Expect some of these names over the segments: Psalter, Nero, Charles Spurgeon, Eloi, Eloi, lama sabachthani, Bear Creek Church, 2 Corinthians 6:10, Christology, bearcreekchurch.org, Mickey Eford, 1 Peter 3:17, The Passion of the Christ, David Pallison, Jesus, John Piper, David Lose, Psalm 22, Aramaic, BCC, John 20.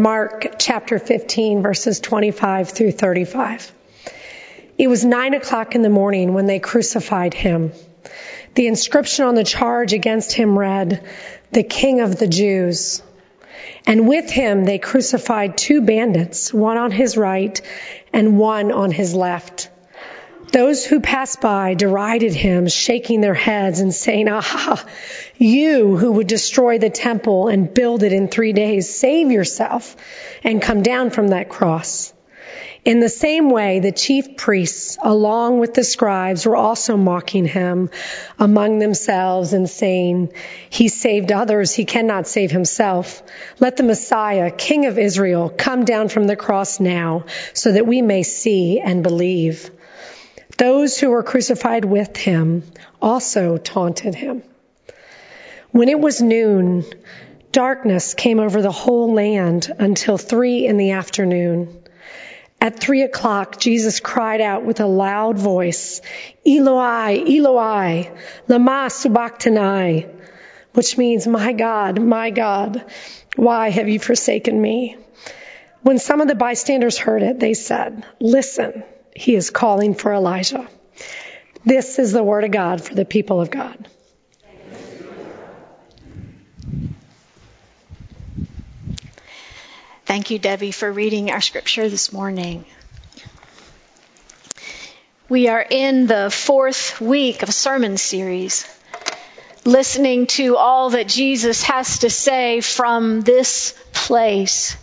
Mark chapter 15, verses 25 through 35. It was 9 o'clock in the morning when they crucified him. The inscription on the charge against him read, "The King of the Jews." And with him they crucified two bandits, one on his right and one on his left. Those who passed by derided him, shaking their heads and saying, "Aha, you who would destroy the temple and build it in 3 days, save yourself and come down from that cross." In the same way, the chief priests, along with the scribes, were also mocking him among themselves and saying, "He saved others, he cannot save himself. Let the Messiah, King of Israel, come down from the cross now, so that we may see and believe." Those who were crucified with him also taunted him. When it was noon, darkness came over the whole land until 3 p.m. At 3 o'clock, Jesus cried out with a loud voice, "Eloi, Eloi, lama sabachthani," which means, my God, why have you forsaken me?" When some of the bystanders heard it, they said, "Listen, he is calling for Elijah." This is the word of God for the people of God. Thank you, Debbie, for reading our scripture this morning. We are in the 4th week of a sermon series, listening to all that Jesus has to say from this place,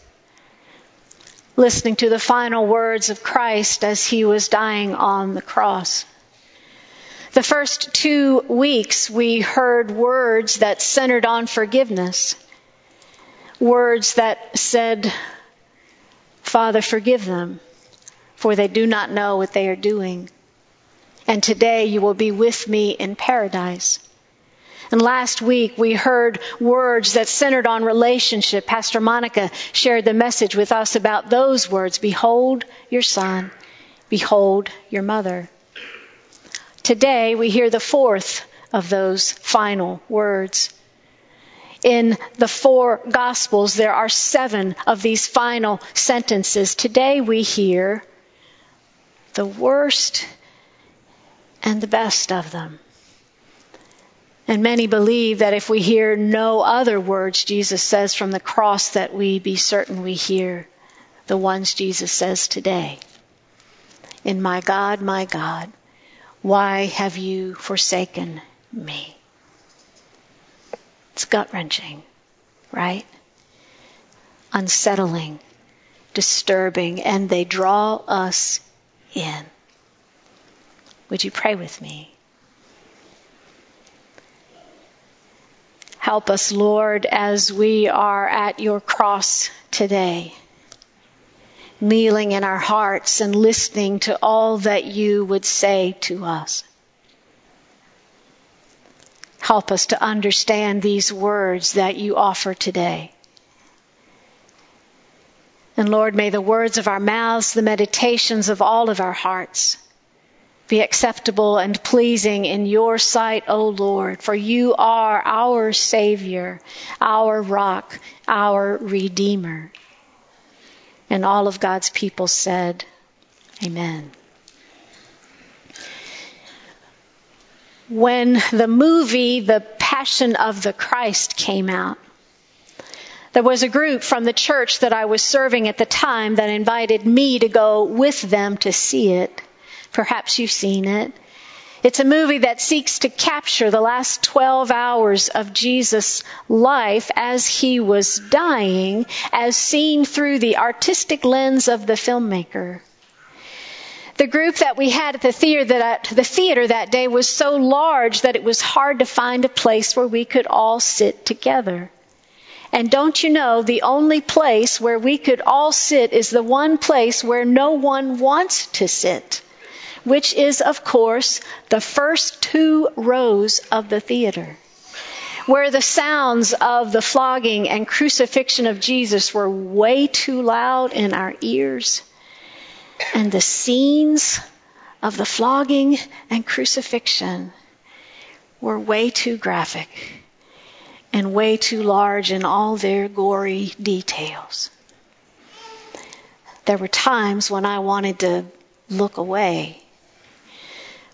listening to the final words of Christ as he was dying on the cross. The first 2 weeks, we heard words that centered on forgiveness. Words that said, "Father, forgive them, for they do not know what they are doing. And today you will be with me in paradise." And last week we heard words that centered on relationship. Pastor Monica shared the message with us about those words. Behold your son, behold your mother. Today we hear the 4th of those final words. In the 4 Gospels, there are 7 of these final sentences. Today we hear the worst and the best of them. And many believe that if we hear no other words Jesus says from the cross, that we be certain we hear the ones Jesus says today. In my God, why have you forsaken me? It's gut-wrenching, right? Unsettling, disturbing, and they draw us in. Would you pray with me? Help us, Lord, as we are at your cross today, kneeling in our hearts and listening to all that you would say to us. Help us to understand these words that you offer today. And Lord, may the words of our mouths, the meditations of all of our hearts be acceptable and pleasing in your sight, O Lord, for you are our Savior, our rock, our Redeemer. And all of God's people said, Amen. When the movie The Passion of the Christ came out, there was a group from the church that I was serving at the time that invited me to go with them to see it. Perhaps you've seen it. It's a movie that seeks to capture the last 12 hours of Jesus' life as he was dying, as seen through the artistic lens of the filmmaker. The group that we had at the theater that day was so large that it was hard to find a place where we could all sit together. And don't you know, the only place where we could all sit is the one place where no one wants to sit, which is, of course, the first 2 rows of the theater, where the sounds of the flogging and crucifixion of Jesus were way too loud in our ears. And the scenes of the flogging and crucifixion were way too graphic and way too large in all their gory details. there were times when I wanted to look away.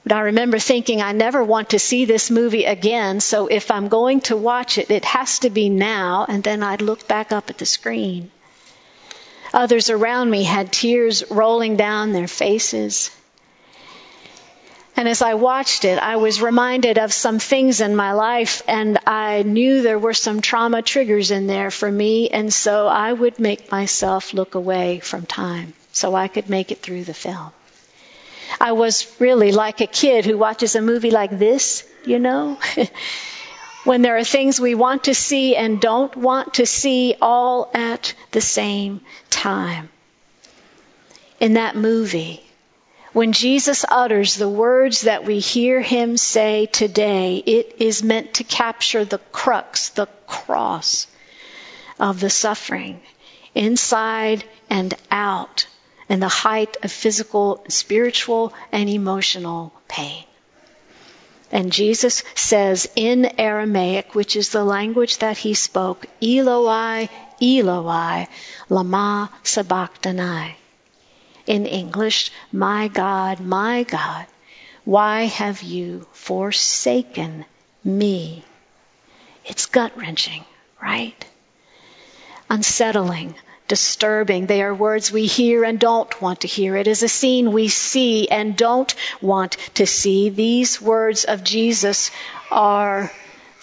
But I remember thinking, I never want to see this movie again, so if I'm going to watch it, it has to be now, and then I'd look back up at the screen. Others around me had tears rolling down their faces. And as I watched it, I was reminded of some things in my life, and I knew there were some trauma triggers in there for me, and so I would make myself look away from time so I could make it through the film. I was really like a kid who watches a movie like this, you know, when there are things we want to see and don't want to see all at the same time. In that movie, when Jesus utters the words that we hear him say today, it is meant to capture the crux, the cross of the suffering, inside and out, and the height of physical, spiritual, and emotional pain. And Jesus says in Aramaic, which is the language that he spoke, Eloi, Eloi, lama sabachthani. In English, my God, why have you forsaken me? It's gut-wrenching, right? Unsettling. Disturbing. They are words we hear and don't want to hear. It is a scene we see and don't want to see. These words of Jesus are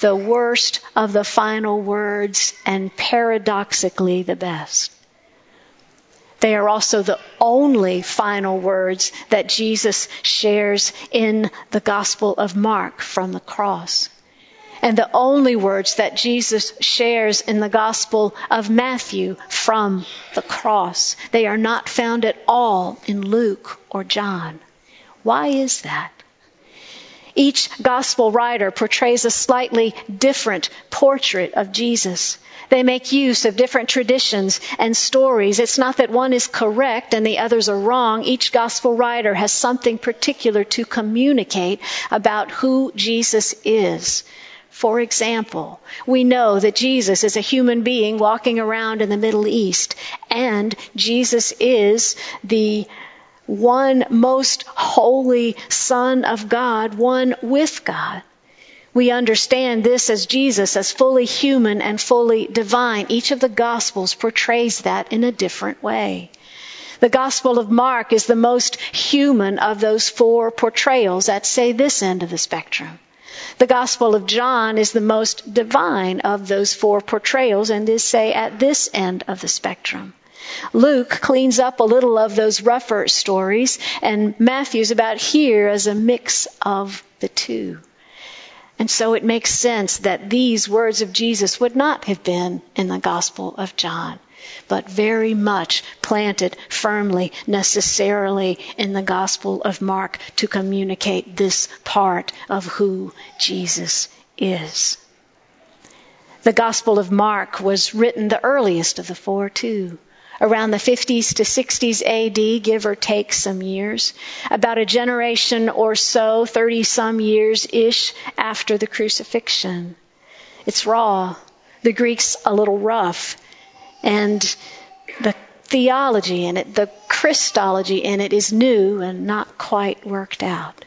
the worst of the final words and paradoxically the best. They are also the only final words that Jesus shares in the Gospel of Mark from the cross. And the only words that Jesus shares in the Gospel of Matthew from the cross. They are not found at all in Luke or John. Why is that? Each Gospel writer portrays a slightly different portrait of Jesus. They make use of different traditions and stories. It's not that one is correct and the others are wrong. Each gospel writer has something particular to communicate about who Jesus is. For example, we know that Jesus is a human being walking around in the Middle East, and Jesus is the one most holy Son of God, one with God. We understand this as Jesus, as fully human and fully divine. Each of the Gospels portrays that in a different way. The Gospel of Mark is the most human of those four portrayals at, say, this end of the spectrum. The Gospel of John is the most divine of those four portrayals and is, say, at this end of the spectrum. Luke cleans up a little of those rougher stories, and Matthew's about here as a mix of the two. And so it makes sense that these words of Jesus would not have been in the Gospel of John, but very much planted firmly, necessarily in the Gospel of Mark to communicate this part of who Jesus is. The Gospel of Mark was written the earliest of the four, too. Around the 50s to 60s AD, give or take some years, about a generation or so, 30-some years-ish after the crucifixion. It's raw, the Greek's a little rough, and the theology in it, the Christology in it is new and not quite worked out.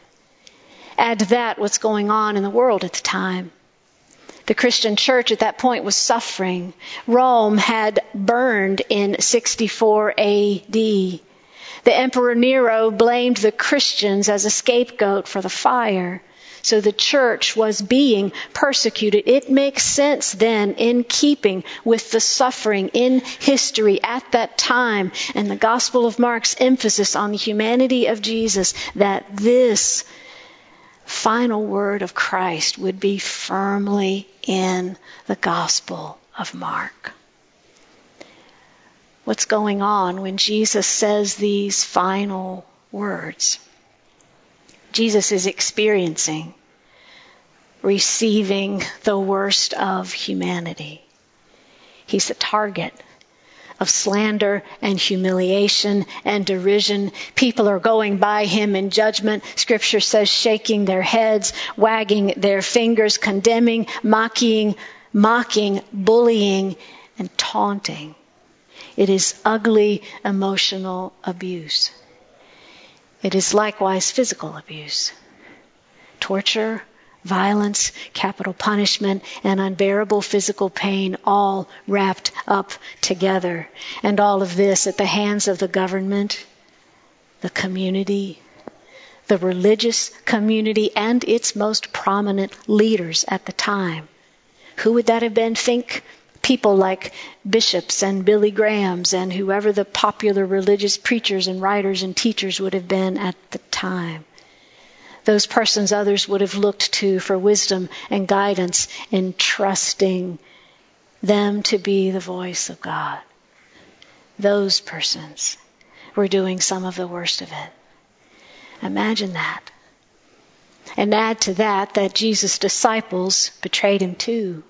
Add to that what's going on in the world at the time. The Christian church at that point was suffering. Rome had burned in 64 AD. The Emperor Nero blamed the Christians as a scapegoat for the fire. So the church was being persecuted. It makes sense then, in keeping with the suffering in history at that time and the Gospel of Mark's emphasis on the humanity of Jesus, that this final word of Christ would be firmly in the Gospel of Mark. What's going on when Jesus says these final words? Jesus is experiencing, receiving the worst of humanity. He's the target of slander and humiliation and derision. People are going by him in judgment. Scripture says shaking their heads, wagging their fingers, condemning, mocking, bullying, and taunting. It is ugly emotional abuse. It is likewise physical abuse. Torture, violence, capital punishment, and unbearable physical pain all wrapped up together. And all of this at the hands of the government, the community, the religious community, and its most prominent leaders at the time. Who would that have been? Think people like bishops and Billy Grahams and whoever the popular religious preachers and writers and teachers would have been at the time. Those persons others would have looked to for wisdom and guidance in trusting them to be the voice of God. Those persons were doing some of the worst of it. Imagine that. And add to that that Jesus' disciples betrayed him too.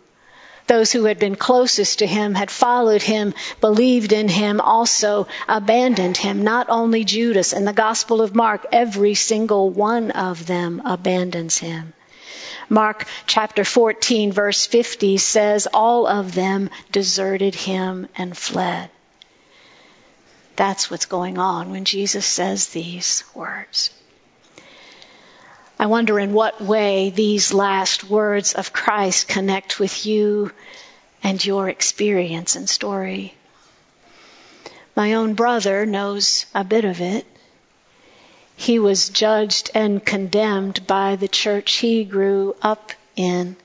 Those who had been closest to him, had followed him, believed in him, also abandoned him. Not only Judas, in the Gospel of Mark, every single one of them abandons him. Mark chapter 14, verse 50 says, all of them deserted him and fled. That's what's going on when Jesus says these words. I wonder in what way these last words of Christ connect with you and your experience and story. My own brother knows a bit of it. He was judged and condemned by the church he grew up in.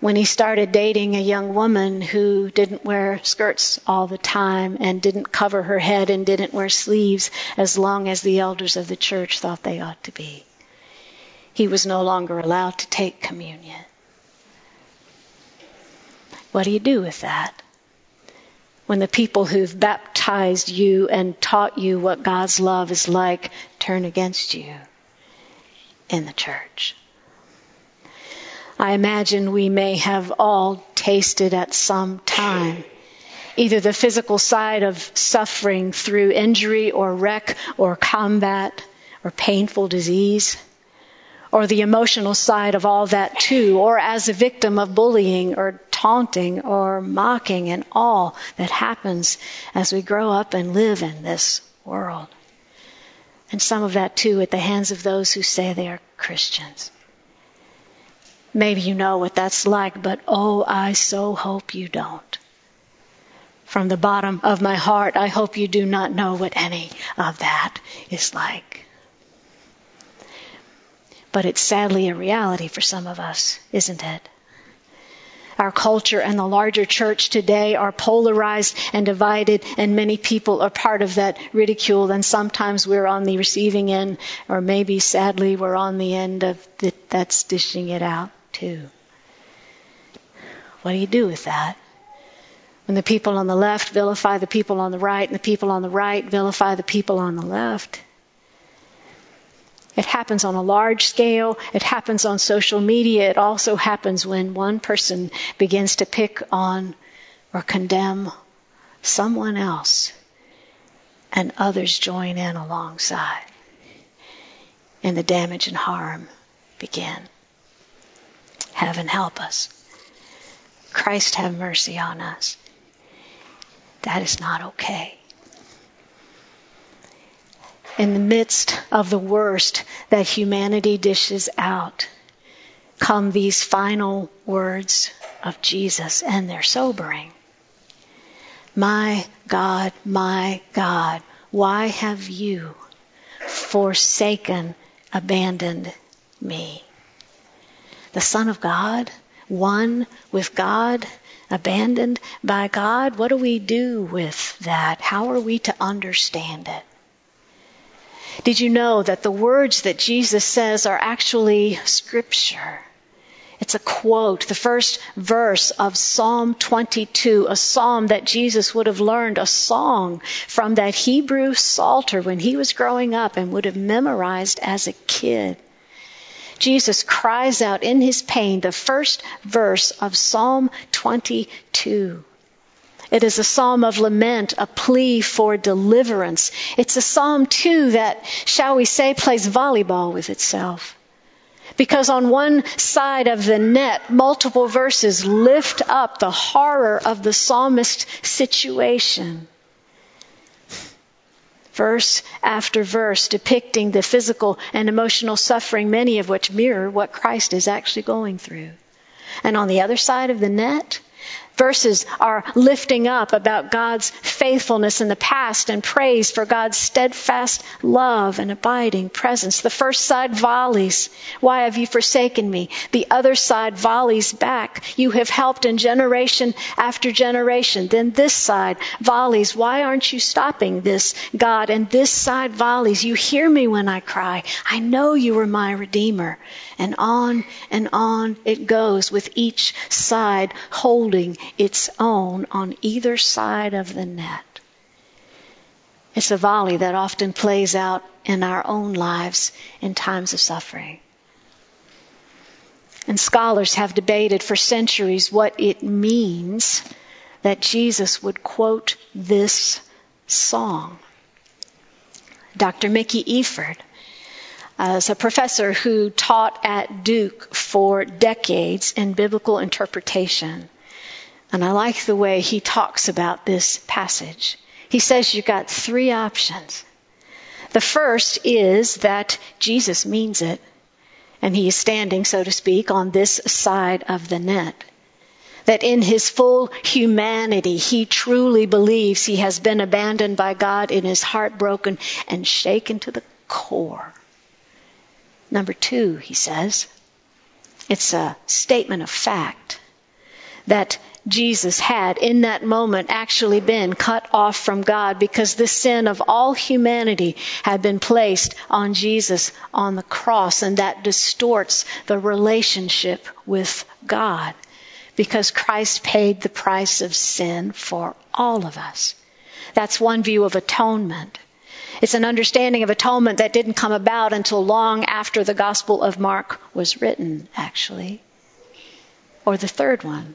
When he started dating a young woman who didn't wear skirts all the time and didn't cover her head and didn't wear sleeves as long as the elders of the church thought they ought to be. He was no longer allowed to take communion. What do you do with that? When the people who've baptized you and taught you what God's love is like turn against you in the church. I imagine we may have all tasted at some time either the physical side of suffering through injury or wreck or combat or painful disease, or the emotional side of all that too, or as a victim of bullying or taunting or mocking and all that happens as we grow up and live in this world. And some of that too at the hands of those who say they are Christians. Maybe you know what that's like, but oh, I so hope you don't. From the bottom of my heart, I hope you do not know what any of that is like. But it's sadly a reality for some of us, isn't it? Our culture and the larger church today are polarized and divided, and many people are part of that ridicule, and sometimes we're on the receiving end, or maybe sadly we're on the end of that's dishing it out too. What do you do with that? When the people on the left vilify the people on the right, and the people on the right vilify the people on the left. It happens on a large scale. It happens on social media. It also happens when one person begins to pick on or condemn someone else, and others join in alongside, and the damage and harm begin. Heaven help us. Christ have mercy on us. That is not okay. In the midst of the worst that humanity dishes out come these final words of Jesus, and they're sobering. My God, why have you forsaken, abandoned me? The Son of God, one with God, abandoned by God. What do we do with that? How are we to understand it? Did you know that the words that Jesus says are actually scripture? It's a quote, the first verse of Psalm 22, a psalm that Jesus would have learned, a song from that Hebrew Psalter when he was growing up and would have memorized as a kid. Jesus cries out in his pain, the first verse of Psalm 22. It is a psalm of lament, a plea for deliverance. It's a psalm, too, that, shall we say, plays volleyball with itself. Because on one side of the net, multiple verses lift up the horror of the psalmist's situation. Verse after verse depicting the physical and emotional suffering, many of which mirror what Christ is actually going through. And on the other side of the net, verses are lifting up about God's faithfulness in the past and praise for God's steadfast love and abiding presence. The first side volleys, "Why have you forsaken me?" The other side volleys back, "You have helped in generation after generation." Then this side volleys, "Why aren't you stopping this, God?" And this side volleys, "You hear me when I cry. I know you are my Redeemer." And on it goes, with each side holding its own on either side of the net. It's a volley that often plays out in our own lives in times of suffering. And scholars have debated for centuries what it means that Jesus would quote this song. Dr. Mickey Eford, as a professor who taught at Duke for decades in biblical interpretation. And I like the way he talks about this passage. He says you got three options. The first is that Jesus means it, and he is standing, so to speak, on this side of the net. That in his full humanity, he truly believes he has been abandoned by God and is heartbroken and shaken to the core. Number two, he says, it's a statement of fact that Jesus had in that moment actually been cut off from God because the sin of all humanity had been placed on Jesus on the cross, and that distorts the relationship with God because Christ paid the price of sin for all of us. That's one view of atonement. It's an understanding of atonement that didn't come about until long after the Gospel of Mark was written, actually. Or the third one,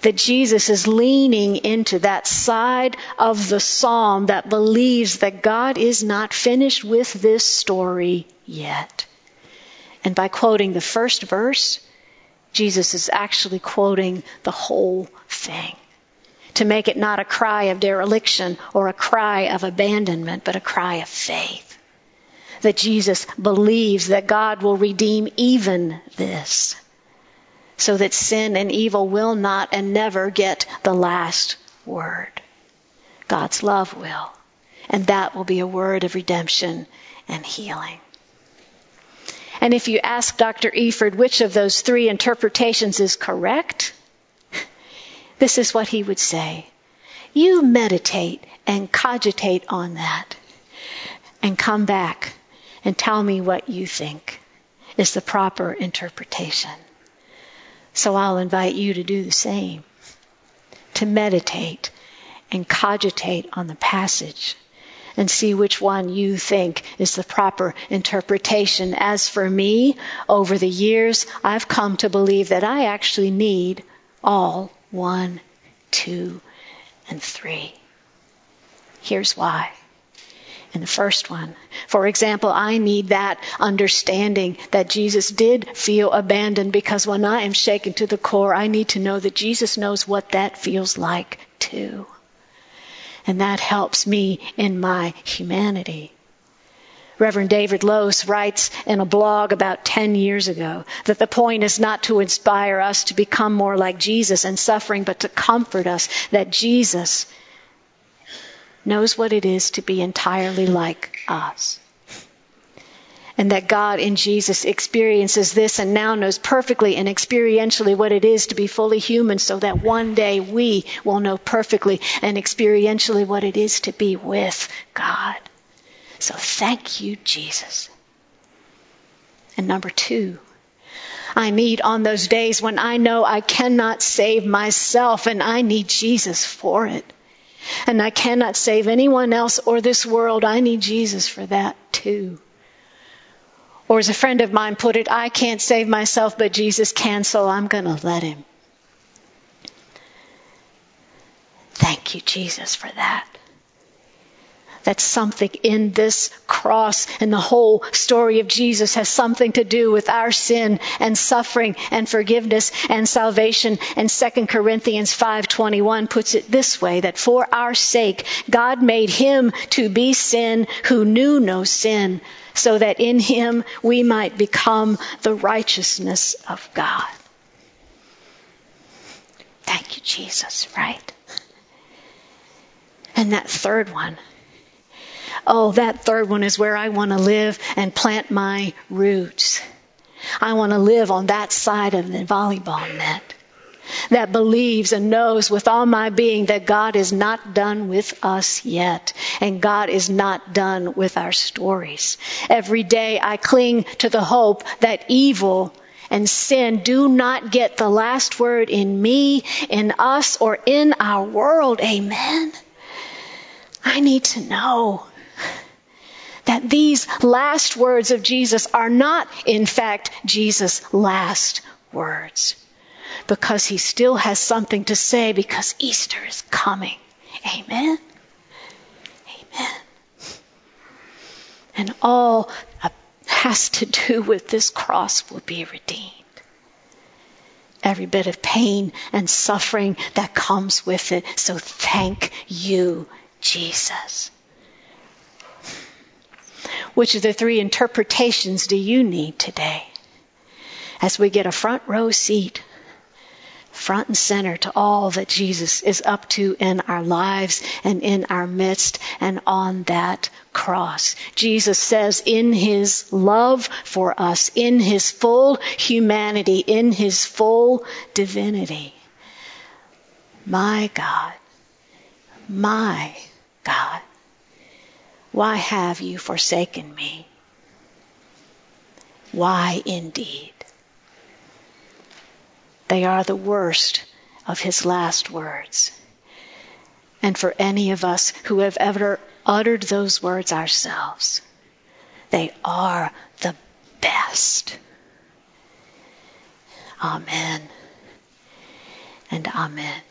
that Jesus is leaning into that side of the psalm that believes that God is not finished with this story yet. And by quoting the first verse, Jesus is actually quoting the whole thing, to make it not a cry of dereliction or a cry of abandonment, but a cry of faith. That Jesus believes that God will redeem even this, so that sin and evil will not and never get the last word. God's love will, and that will be a word of redemption and healing. And if you ask Dr. Eford which of those three interpretations is correct, this is what he would say. You meditate and cogitate on that and come back and tell me what you think is the proper interpretation. So I'll invite you to do the same, to meditate and cogitate on the passage and see which one you think is the proper interpretation. As for me, over the years, I've come to believe that I actually need all 1, 2, and 3. Here's why. In the first one, for example, I need that understanding that Jesus did feel abandoned, because when I am shaken to the core, I need to know that Jesus knows what that feels like too. And that helps me in my humanity. Reverend David Lose writes in a blog about 10 years ago that the point is not to inspire us to become more like Jesus in suffering, but to comfort us that Jesus knows what it is to be entirely like us. And that God in Jesus experiences this and now knows perfectly and experientially what it is to be fully human, so that one day we will know perfectly and experientially what it is to be with God. So thank you, Jesus. And number two, I need on those days when I know I cannot save myself, and I need Jesus for it. And I cannot save anyone else or this world. I need Jesus for that too. Or as a friend of mine put it, I can't save myself, but Jesus can, so I'm going to let him. Thank you, Jesus, for that. that something in this cross and the whole story of Jesus has something to do with our sin and suffering and forgiveness and salvation. And 2 Corinthians 5:21 puts it this way, that for our sake, God made him to be sin who knew no sin, so that in him we might become the righteousness of God. Thank you, Jesus, right? And that third one. Oh, that third one is where I want to live and plant my roots. I want to live on that side of the volleyball net that believes and knows with all my being that God is not done with us yet, and God is not done with our stories. Every day I cling to the hope that evil and sin do not get the last word in me, in us, or in our world. Amen. I need to know that these last words of Jesus are not, in fact, Jesus' last words, because he still has something to say, because Easter is coming. Amen. Amen. And all has to do with this cross will be redeemed. Every bit of pain and suffering that comes with it. So thank you, Jesus. Which of the three interpretations do you need today? As we get a front row seat, front and center to all that Jesus is up to in our lives and in our midst and on that cross. Jesus says in his love for us, in his full humanity, in his full divinity, my God, why have you forsaken me? Why indeed? They are the worst of his last words. And for any of us who have ever uttered those words ourselves, they are the best. Amen and amen.